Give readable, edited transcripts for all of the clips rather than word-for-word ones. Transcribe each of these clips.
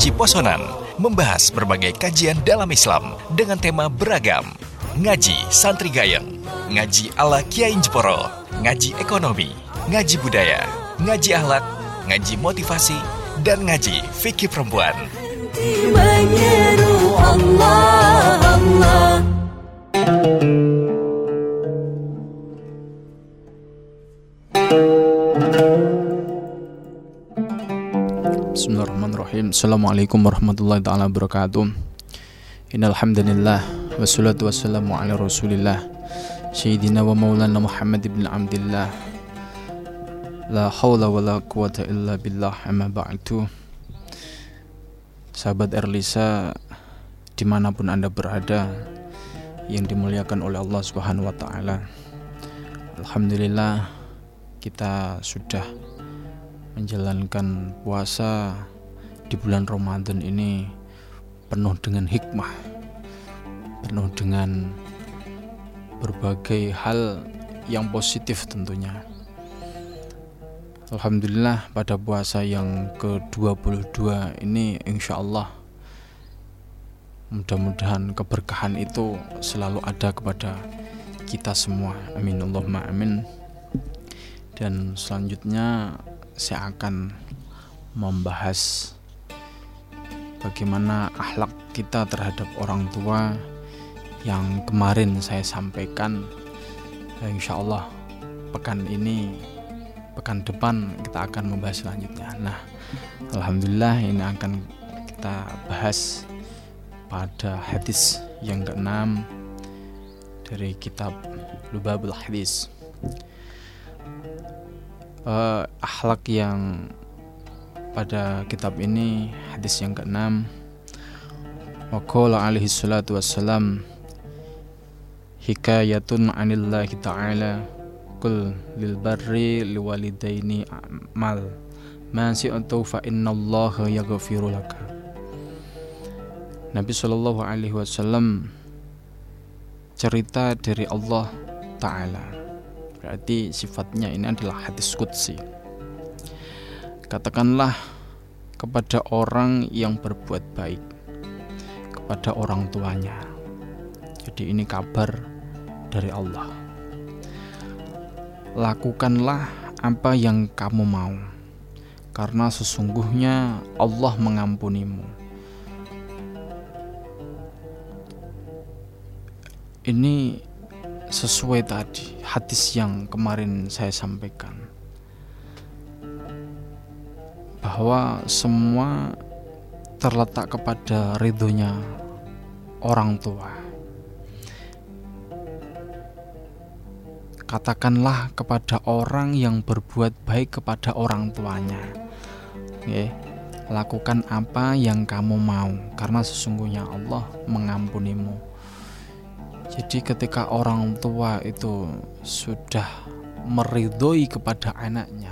Ngaji Posonan membahas berbagai kajian dalam Islam dengan tema beragam. Ngaji Santri Gayeng, Ngaji Ala Kiai Jeporo, Ngaji Ekonomi, Ngaji Budaya, Ngaji Akhlak, Ngaji Motivasi, dan Ngaji Fikih Perempuan. Bismillahirrahmanirrahim. Assalamualaikum warahmatullahi ta'ala wabarakatuh. Innalhamdulillah wassalatu wassalamu ala rasulillah Sayyidina wa maulana Muhammad ibn Abdillah. La hawla wa la quwata illa billah, amma ba'du. Sahabat Erlisa, dimanapun Anda berada, yang dimuliakan oleh Allah Subhanahu wa ta'ala, alhamdulillah kita sudah menjalankan puasa di bulan Ramadan ini penuh dengan hikmah, penuh dengan berbagai hal yang positif tentunya. Alhamdulillah pada puasa yang ke-22 ini insyaallah mudah-mudahan keberkahan itu selalu ada kepada kita semua. Amin Allahumma amin. Dan selanjutnya saya akan membahas bagaimana akhlak kita terhadap orang tua yang kemarin saya sampaikan. Insya Allah pekan ini, pekan depan kita akan membahas selanjutnya. Nah, alhamdulillah ini akan kita bahas pada hadis yang ke-6 dari kitab Lubabul Hadis. Akhlak yang pada kitab ini hadis yang ke-6, wa qala alaihi salatu wassalam hikayatun anillahi ta'ala qul lil barri liwalidaini a'mal ma si'tu fa innallaha yaghfiru laka. Nabi sallallahu alaihi wasallam, cerita dari Allah Ta'ala, berarti sifatnya ini adalah hadis qudsi. Katakanlah kepada orang yang berbuat baik kepada orang tuanya. Jadi ini kabar dari Allah. Lakukanlah apa yang kamu mau, karena sesungguhnya Allah mengampunimu. Ini sesuai tadi hadis yang kemarin saya sampaikan, bahwa semua terletak kepada ridhonya orang tua. Katakanlah kepada orang yang berbuat baik kepada orang tuanya, lakukan apa yang kamu mau, karena sesungguhnya Allah mengampunimu. Jadi ketika orang tua itu sudah meridhoi kepada anaknya,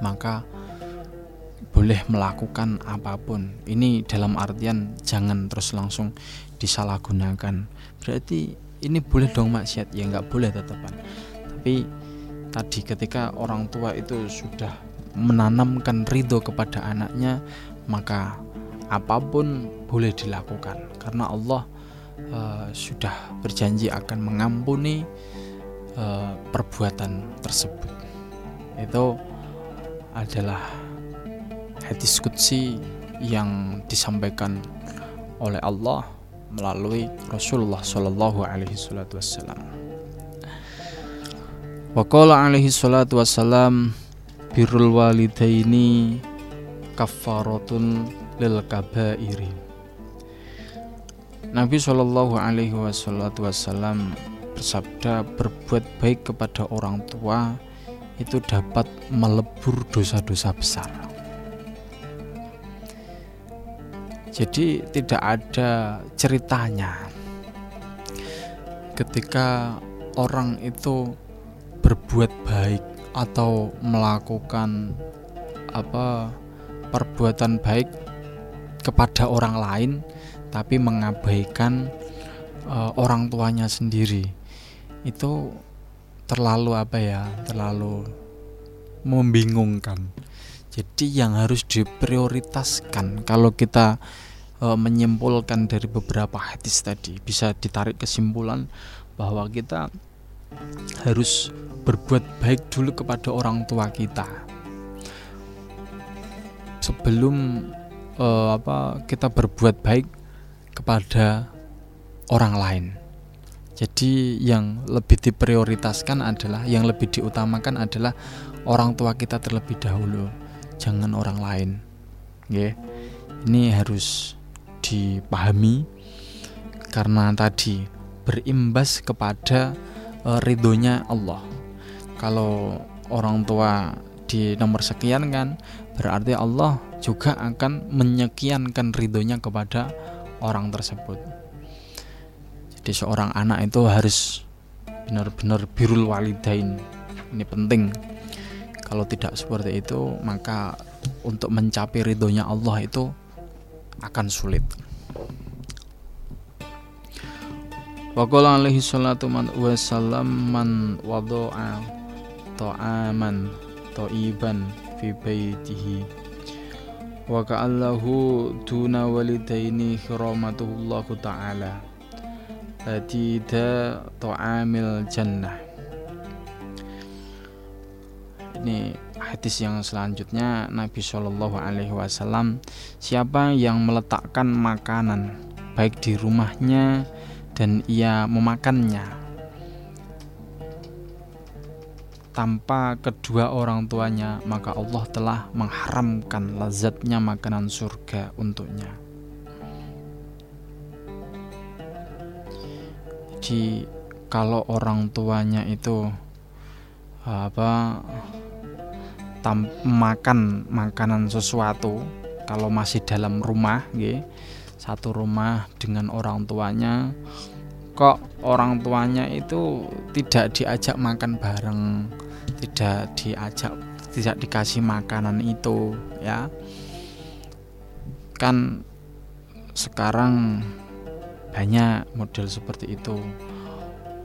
maka boleh melakukan apapun. Ini dalam artian jangan terus langsung disalahgunakan. Berarti ini boleh dong maksiat, ya enggak boleh tetepan. Tapi tadi ketika orang tua itu sudah menanamkan ridho kepada anaknya, maka apapun boleh dilakukan, karena Allah sudah berjanji akan mengampuni perbuatan tersebut. Itu adalah hadis qudsi yang disampaikan oleh Allah melalui Rasulullah sallallahu alaihi wasallam. Wa qala alaihi salatu wasallam birrul walidaini kaffaratun lil kabairi. Nabi Shallallahu Alaihi Wasallam bersabda, berbuat baik kepada orang tua itu dapat melebur dosa-dosa besar. Jadi tidak ada ceritanya ketika orang itu berbuat baik atau melakukan perbuatan baik kepada orang lain, tapi mengabaikan orang tuanya sendiri. Itu terlalu terlalu membingungkan. Jadi yang harus diprioritaskan kalau kita menyimpulkan dari beberapa hadis tadi, bisa ditarik kesimpulan bahwa kita harus berbuat baik dulu kepada orang tua kita sebelum kita berbuat baik kepada orang lain. Jadi yang lebih diprioritaskan adalah, yang lebih diutamakan adalah orang tua kita terlebih dahulu, jangan orang lain. Nggih. Ini harus dipahami karena tadi berimbas kepada ridhonya Allah. Kalau orang tua di nomor sekian kan, berarti Allah juga akan menyekiankan ridhonya kepada orang tersebut. Jadi seorang anak itu harus benar-benar birrul walidain. Ini penting. Kalau tidak seperti itu, maka untuk mencapai ridhonya Allah itu akan sulit. Wa qala alaihi salatu wa sallam man wada'a ta'aman thayiban fi baitihi wa ka'allahu duna walidaini khiramatullahu ta'ala latida ta'amil jannah. Ini hadis yang selanjutnya, Nabi Shallallahu Alaihi Wasallam, siapa yang meletakkan makanan baik di rumahnya dan ia memakannya tanpa kedua orang tuanya, maka Allah telah mengharamkan lezatnya makanan surga untuknya. Jadi kalau orang tuanya itu makan makanan sesuatu, kalau masih dalam rumah, nggih, satu rumah dengan orang tuanya, kok orang tuanya itu tidak diajak makan bareng, tidak dikasih makanan itu, ya kan sekarang banyak model seperti itu.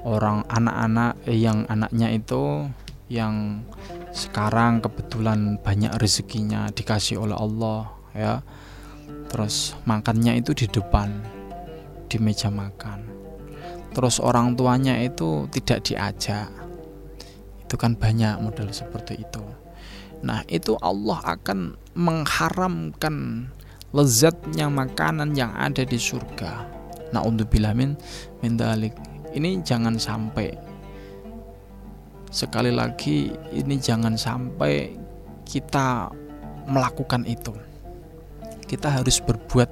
Orang anak-anak yang anaknya itu yang sekarang kebetulan banyak rezekinya dikasih oleh Allah, ya. Terus makannya itu di depan, di meja makan. Terus orang tuanya itu tidak diajak. Itu kan banyak model seperti itu. Nah, itu Allah akan mengharamkan lezatnya makanan yang ada di surga. Na'udzubillah min dzalik. Ini jangan sampai. Sekali lagi, ini jangan sampai kita melakukan itu. Kita harus berbuat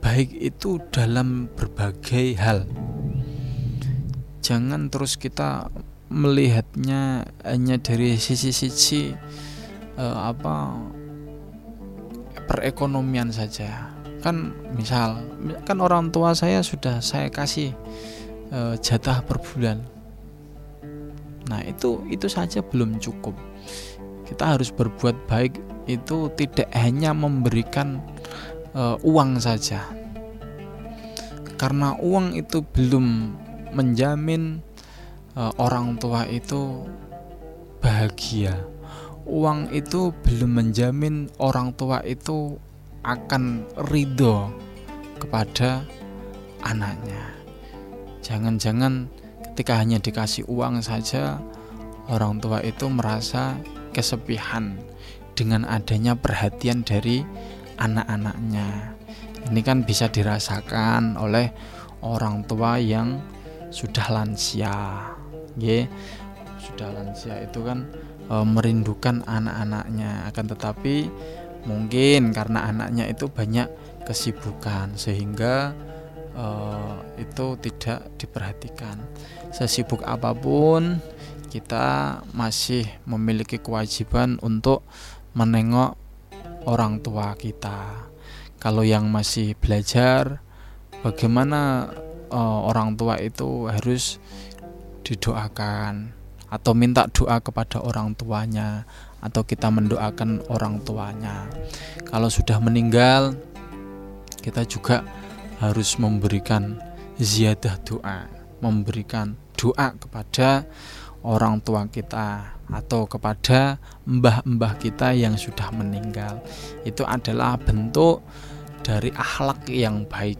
baik itu dalam berbagai hal. Jangan terus kita melihatnya hanya dari sisi-sisi perekonomian saja. Kan misal, kan orang tua saya sudah saya kasih jatah per bulan. Nah, itu saja belum cukup. Kita harus berbuat baik itu tidak hanya memberikan uang saja, karena uang itu belum menjamin orang tua itu bahagia. Uang itu belum menjamin orang tua itu akan ridho kepada anaknya. Jangan-jangan ketika hanya dikasih uang saja, orang tua itu merasa kesepihan dengan adanya perhatian dari anak-anaknya. Ini kan bisa dirasakan oleh orang tua yang sudah lansia, nggih. Sudah lansia itu kan merindukan anak-anaknya, akan tetapi mungkin karena anaknya itu banyak kesibukan sehingga itu tidak diperhatikan. Sesibuk apapun, kita masih memiliki kewajiban untuk menengok orang tua kita. Kalau yang masih belajar, bagaimana orang tua itu harus didoakan atau minta doa kepada orang tuanya, atau kita mendoakan orang tuanya. Kalau sudah meninggal, kita juga harus memberikan ziyadah doa, memberikan doa kepada orang tua kita atau kepada mbah-mbah kita yang sudah meninggal. Itu adalah bentuk dari akhlak yang baik,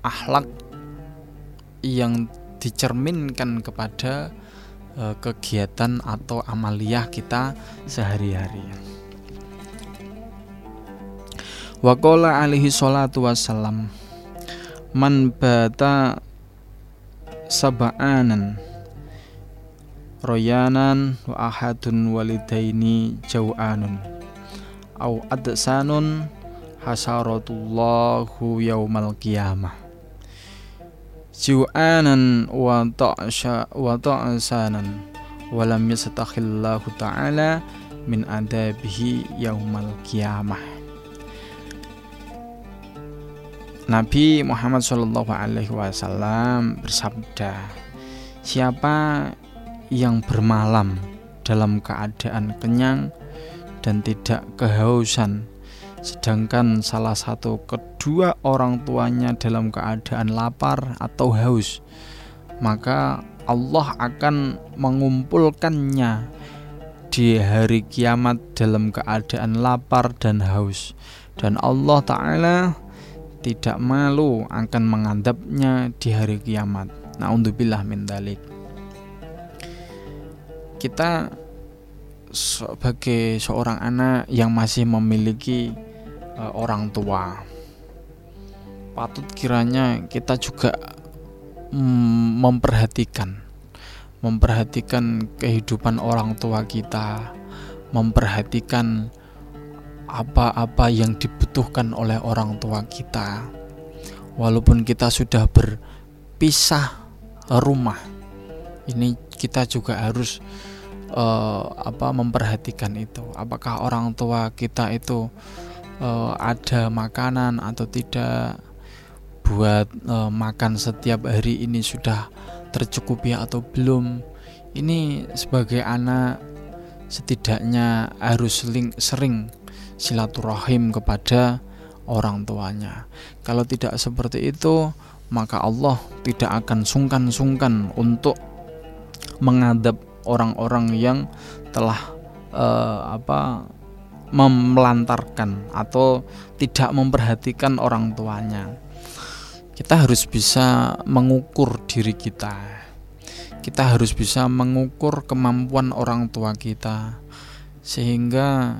akhlak yang dicerminkan kepada kegiatan atau amaliyah kita sehari-hari. Wa qala alaihi salatu wassalam, man bata sab'anan royanan wa ahadun walidaini jau'anun au adsanun hasaratullahu yaumal qiyamah jau'anan wa ta'sanan wa lam yastakhillahu ta'ala min adabihi yaumal qiyamah. Nabi Muhammad sallallahu alaihi wasallam bersabda, siapa yang bermalam dalam keadaan kenyang dan tidak kehausan, sedangkan salah satu kedua orang tuanya dalam keadaan lapar atau haus, maka Allah akan mengumpulkannya di hari kiamat dalam keadaan lapar dan haus, dan Allah Ta'ala tidak malu akan mengadabnya di hari kiamat. Na'udzubillah min dzalik. Kita sebagai seorang anak yang masih memiliki orang tua, patut kiranya kita juga memperhatikan kehidupan orang tua kita, memperhatikan apa-apa yang dibutuhkan oleh orang tua kita. Walaupun kita sudah berpisah rumah, ini kita juga harus memperhatikan itu, apakah orang tua kita itu ada makanan atau tidak, buat makan setiap hari ini sudah tercukupi atau belum. Ini sebagai anak setidaknya harus sering silaturahim kepada orang tuanya. Kalau tidak seperti itu, maka Allah tidak akan sungkan-sungkan untuk mengadab orang-orang yang telah memelantarkan atau tidak memperhatikan orang tuanya. Kita harus bisa mengukur diri kita, kita harus bisa mengukur kemampuan orang tua kita, sehingga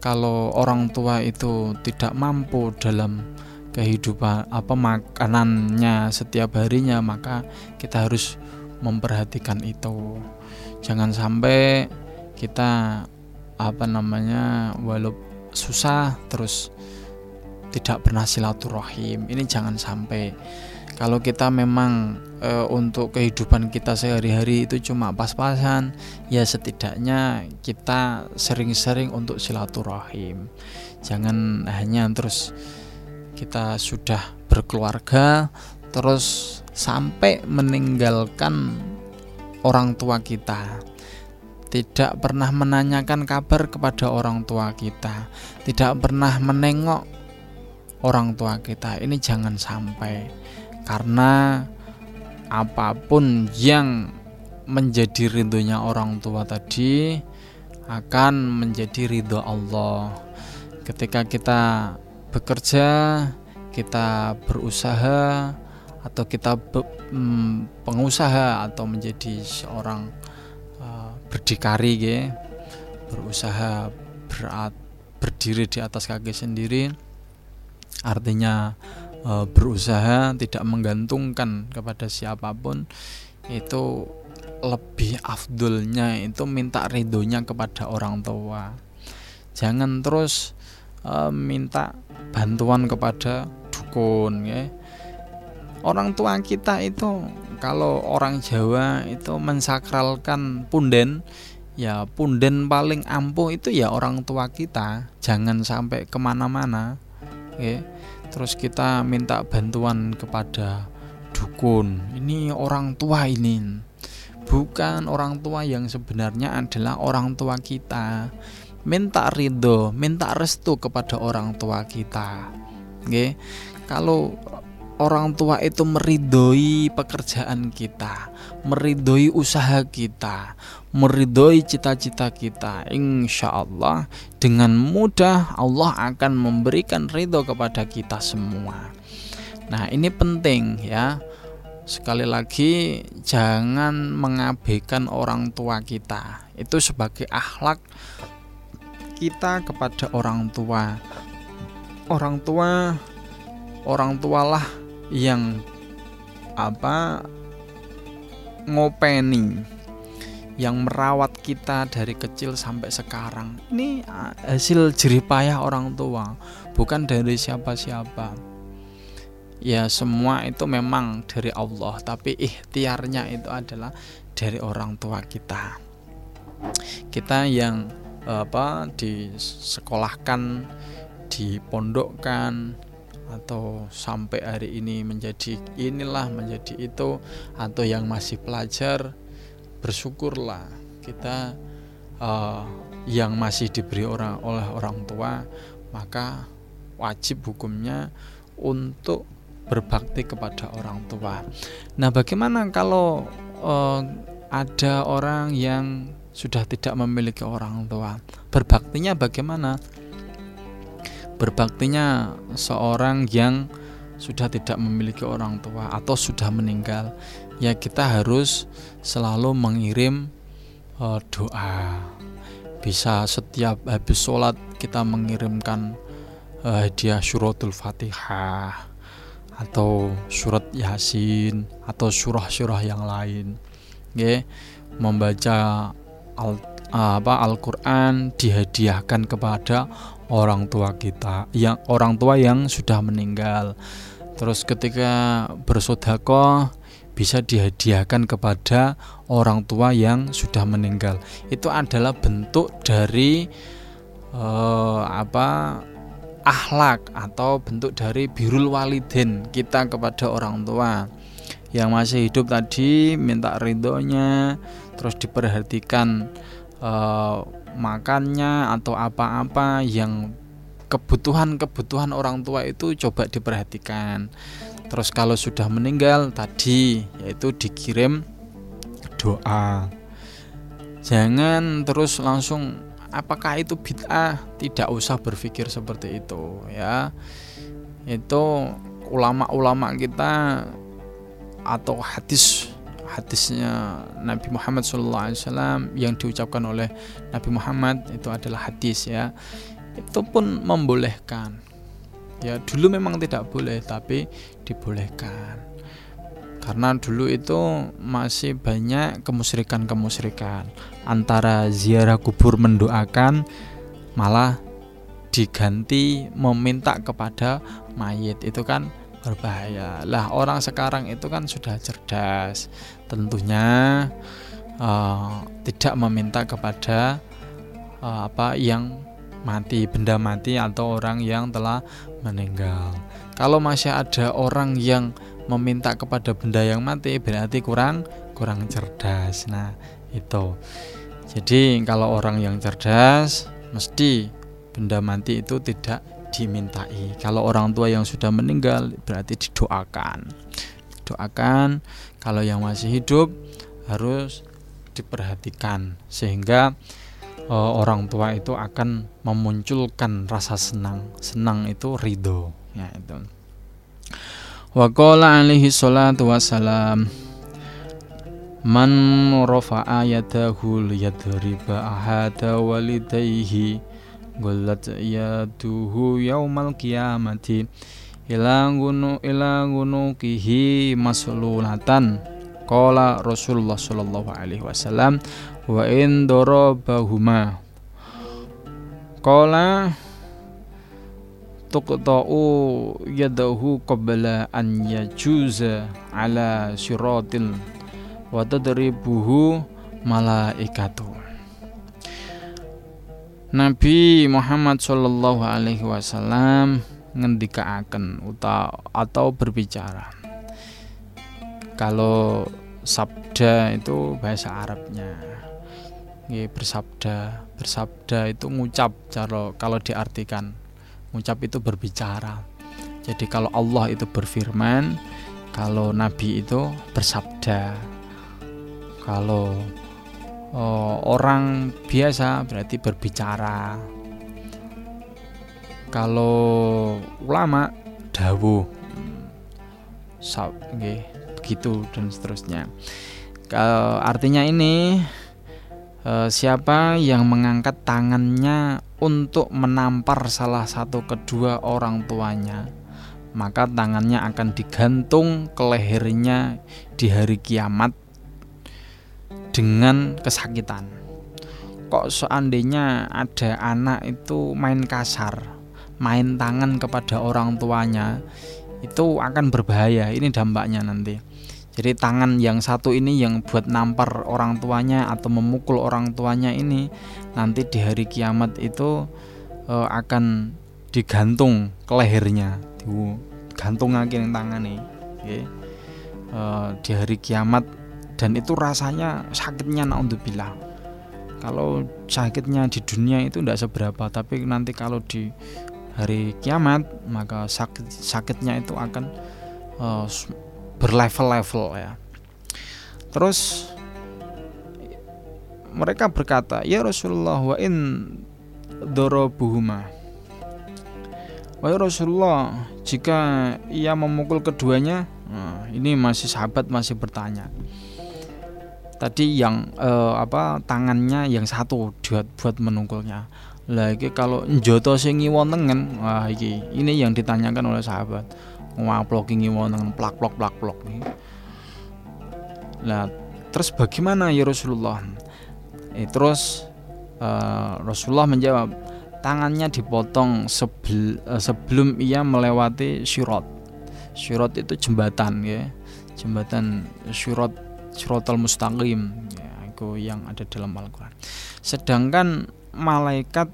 kalau orang tua itu tidak mampu dalam kehidupan makanannya setiap harinya, maka kita harus memperhatikan itu. Jangan sampai kita walau susah terus tidak pernah silaturahim. Ini jangan sampai. Kalau kita memang untuk kehidupan kita sehari-hari itu cuma pas-pasan, ya setidaknya kita sering-sering untuk silaturahim. Jangan hanya terus kita sudah berkeluarga terus sampai meninggalkan orang tua kita, tidak pernah menanyakan kabar kepada orang tua kita, tidak pernah menengok orang tua kita. Ini jangan sampai, karena apapun yang menjadi ridhonya orang tua tadi akan menjadi ridho Allah. Ketika kita bekerja, kita berusaha, atau kita pengusaha atau menjadi seorang berdikari ya, berusaha berdiri di atas kaki sendiri, artinya berusaha tidak menggantungkan kepada siapapun, itu lebih afdolnya itu minta ridhonya kepada orang tua. Jangan terus minta bantuan kepada dukun ya. Orang tua kita itu, kalau orang Jawa itu mensakralkan punden, ya punden paling ampuh itu ya orang tua kita. Jangan sampai kemana-mana ya. Terus kita minta bantuan kepada dukun. Ini orang tua ini, bukan orang tua yang sebenarnya adalah orang tua kita. Minta ridho, minta restu kepada orang tua kita ya. Kalau orang tua itu meridhoi pekerjaan kita, meridhoi usaha kita, meridhoi cita-cita kita, insya Allah dengan mudah Allah akan memberikan ridho kepada kita semua. Nah, ini penting ya. Sekali lagi, jangan mengabaikan orang tua kita. Itu sebagai akhlak kita kepada orang tua. Orang tualah yang ngopeni, yang merawat kita dari kecil sampai sekarang. Ini hasil jeripayah orang tua, bukan dari siapa-siapa. Ya, semua itu memang dari Allah, tapi ikhtiarnya itu adalah dari orang tua kita. Kita yang disekolahkan, dipondokkan, atau sampai hari ini menjadi inilah, menjadi itu, atau yang masih pelajar, bersyukurlah kita yang masih diberi oleh orang tua, maka wajib hukumnya untuk berbakti kepada orang tua. Nah, bagaimana kalau ada orang yang sudah tidak memiliki orang tua? Berbaktinya bagaimana? Berbaktinya seorang yang sudah tidak memiliki orang tua atau sudah meninggal, ya kita harus selalu mengirim doa. Bisa setiap habis sholat kita mengirimkan hadiah suratul Fatihah, atau surat Yasin, atau surah-surah yang lain. Nggih, membaca Al-Qur'an dihadiahkan kepada orang tua kita, yang orang tua yang sudah meninggal. Terus ketika bersedekah bisa dihadiahkan kepada orang tua yang sudah meninggal. Itu adalah bentuk dari akhlak atau bentuk dari birrul walidain kita kepada orang tua. Yang masih hidup tadi minta ridhonya, terus diperhatikan makannya atau apa-apa yang kebutuhan orang tua itu coba diperhatikan. Terus kalau sudah meninggal tadi yaitu dikirim doa. Jangan terus langsung apakah itu bid'ah? Tidak usah berpikir seperti itu ya. Itu ulama-ulama kita atau hadisnya Nabi Muhammad SAW yang diucapkan oleh Nabi Muhammad itu adalah hadis ya. Itu pun membolehkan. Ya, dulu memang tidak boleh tapi dibolehkan. Karena dulu itu masih banyak kemusyrikan antara ziarah kubur mendoakan malah diganti meminta kepada mayit, itu kan berbahaya. Lah, orang sekarang itu kan sudah cerdas, tentunya tidak meminta kepada yang mati, benda mati atau orang yang telah meninggal. Kalau masih ada orang yang meminta kepada benda yang mati berarti kurang cerdas. Nah, itu. Jadi kalau orang yang cerdas mesti benda mati itu tidak dimintai. Kalau orang tua yang sudah meninggal berarti didoakan. Doakan, kalau yang masih hidup harus diperhatikan sehingga orang tua itu akan memunculkan rasa senang. Senang itu ridho. Ya, itu. Wa qala alaihi salatu wassalam, man rafa'a yadahu liyadriba ahada walidayhi gullat yaduhu yaumal qiyamati ila gunukihi maslulatan. Qala Rasulullah sallallahu alaihi wasallam wa in darabahuma qala tuqta'u yadahu qabla an yajuza ala siratin wa tadribuhu malaikatu. Nabi Muhammad sallallahu alaihi wasallam ngendikaaken atau berbicara. Kalau sabda itu bahasa Arabnya. Nggih, bersabda. Bersabda itu ngucap, kalau diartikan ngucap itu berbicara. Jadi kalau Allah itu berfirman, kalau Nabi itu bersabda, kalau orang biasa berarti berbicara, kalau ulama dawuh, nggih, begitu dan seterusnya. Artinya ini, siapa yang mengangkat tangannya untuk menampar salah satu kedua orang tuanya, maka tangannya akan digantung ke lehernya di hari kiamat dengan kesakitan. Kok seandainya ada anak itu main kasar, main tangan kepada orang tuanya, itu akan berbahaya. Ini dampaknya nanti. Jadi tangan yang satu ini yang buat nampar orang tuanya atau memukul orang tuanya ini, nanti di hari kiamat itu akan digantung ke lehernya, digantung lagi yang tangan nih, okay. Di hari kiamat, dan itu rasanya sakitnya naudzubillah. Kalau sakitnya di dunia itu tidak seberapa, tapi nanti kalau di hari kiamat maka sakitnya itu akan berlevel-level ya. Terus mereka berkata, ya Rasulullah, wa in dorobuhuma, wahai Rasulullah, jika ia memukul keduanya. Nah, ini masih sahabat masih bertanya. Tadi yang tangannya yang satu buat menukulnya. Lah iki kalau njoto sing ngiwa nengen, wah iki. Ini yang ditanyakan oleh sahabat. Ngaploki ngiwa nengen plak-plok nih. Lah terus bagaimana ya Rasulullah? Terus Rasulullah menjawab, tangannya dipotong sebelum ia melewati syirot. Syirot itu jembatan ya. Jembatan syiratal mustaqim ya, itu yang ada dalam Al-Qur'an. Sedangkan malaikat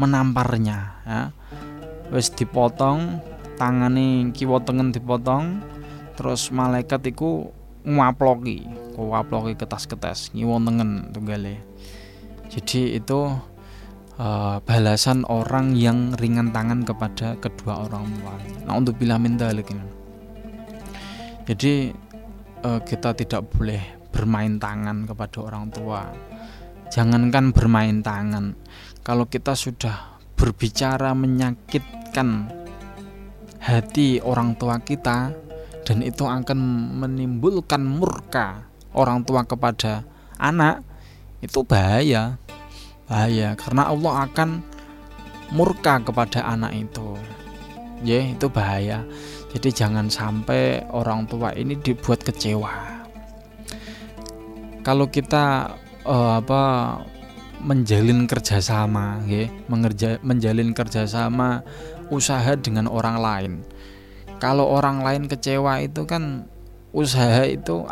menamparnya ya. Wis dipotong, tangane kiwa tengen dipotong, terus malaikat iku ngaploki ketas-ketes, ngiwa tengen tunggale. Jadi itu balasan orang yang ringan tangan kepada kedua orang tuanya. Nah, untuk bila mendalik ini. Jadi kita tidak boleh bermain tangan kepada orang tua. Jangankan bermain tangan, kalau kita sudah berbicara menyakitkan hati orang tua kita, dan itu akan menimbulkan murka orang tua kepada anak, itu bahaya. Karena Allah akan murka kepada anak itu. Ya, itu bahaya. Jadi jangan sampai orang tua ini dibuat kecewa. Kalau kita menjalin kerjasama, ya, menjalin kerjasama usaha dengan orang lain. Kalau orang lain kecewa itu kan usaha itu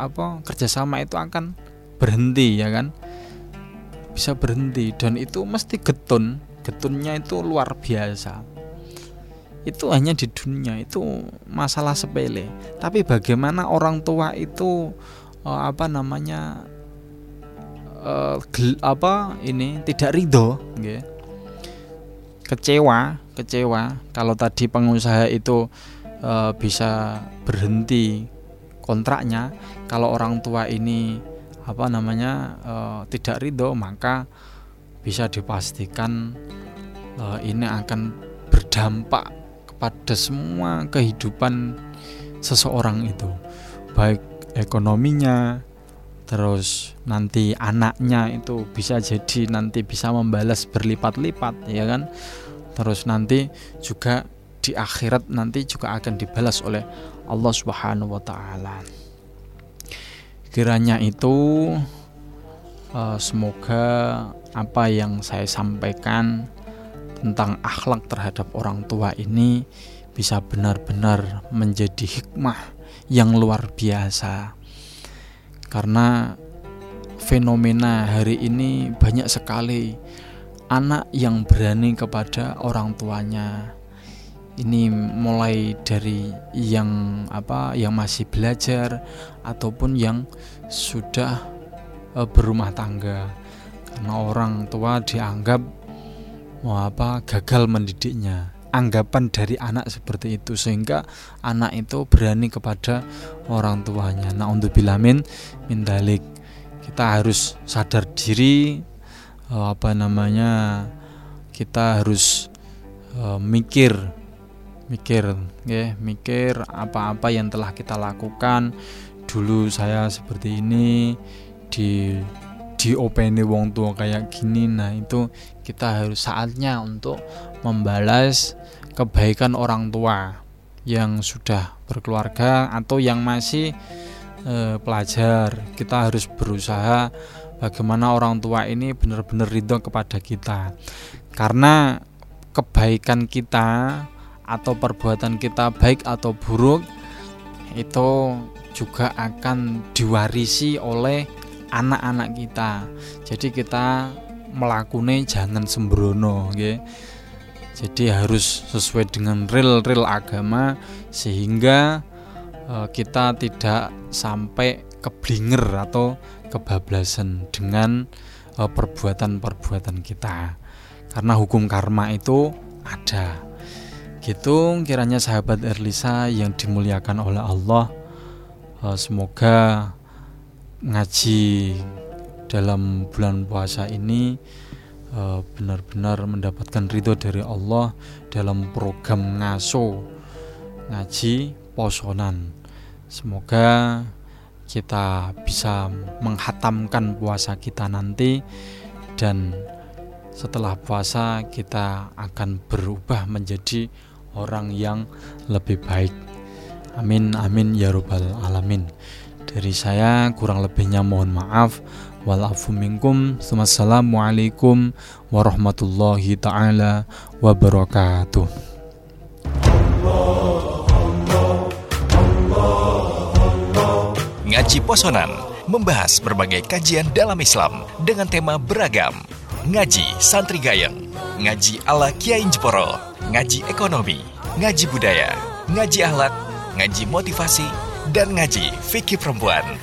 kerjasama itu akan berhenti ya kan? Bisa berhenti, dan itu mesti getunnya itu luar biasa. Itu hanya di dunia, itu masalah sepele, tapi bagaimana orang tua itu tidak ridho gitu. kecewa kalau tadi pengusaha itu bisa berhenti kontraknya, kalau orang tua ini tidak ridho, maka bisa dipastikan ini akan berdampak kepada semua kehidupan seseorang itu, baik ekonominya, terus nanti anaknya itu bisa jadi nanti bisa membalas berlipat-lipat ya kan, terus nanti juga di akhirat nanti juga akan dibalas oleh Allah Subhanahu wa taala. Kiranya itu semoga apa yang saya sampaikan tentang akhlak terhadap orang tua ini bisa benar-benar menjadi hikmah yang luar biasa. Karena fenomena hari ini banyak sekali anak yang berani kepada orang tuanya. Ini mulai dari yang masih belajar ataupun yang sudah berumah tangga, karena orang tua dianggap gagal mendidiknya, anggapan dari anak seperti itu, sehingga anak itu berani kepada orang tuanya. Naudzubillah min dzalik. Kita harus sadar diri, kita harus mikir apa-apa yang telah kita lakukan. Dulu saya seperti ini, diopeni wong tua kayak gini. Nah, itu kita harus saatnya untuk membalas kebaikan orang tua yang sudah berkeluarga atau yang masih pelajar. Kita harus berusaha bagaimana orang tua ini benar-benar ridho kepada kita, karena kebaikan kita atau perbuatan kita, baik atau buruk, itu juga akan diwarisi oleh anak-anak kita. Jadi kita melakune jangan sembrono, nggih. Jadi harus sesuai dengan real agama, sehingga kita tidak sampai keblinger atau kebablasan dengan perbuatan-perbuatan kita, karena hukum karma itu ada. Gitu kiranya sahabat Erlisa yang dimuliakan oleh Allah, semoga ngaji dalam bulan puasa ini benar-benar mendapatkan ridho dari Allah dalam program ngaso Ngaji Posonan. Semoga kita bisa menghatamkan puasa kita nanti, dan setelah puasa kita akan berubah menjadi orang yang lebih baik. Amin ya rabbal alamin. Dari saya kurang lebihnya mohon maaf. Walafu minkum. Assalamualaikum warahmatullahi ta'ala wabarakatuh. Ngaji Posonan membahas berbagai kajian dalam Islam dengan tema beragam. Ngaji Santri Gayeng, Ngaji Ala Kiai Jeporo, Ngaji Ekonomi, Ngaji Budaya, Ngaji Akhlak, Ngaji Motivasi, dan Ngaji Fikih Perempuan.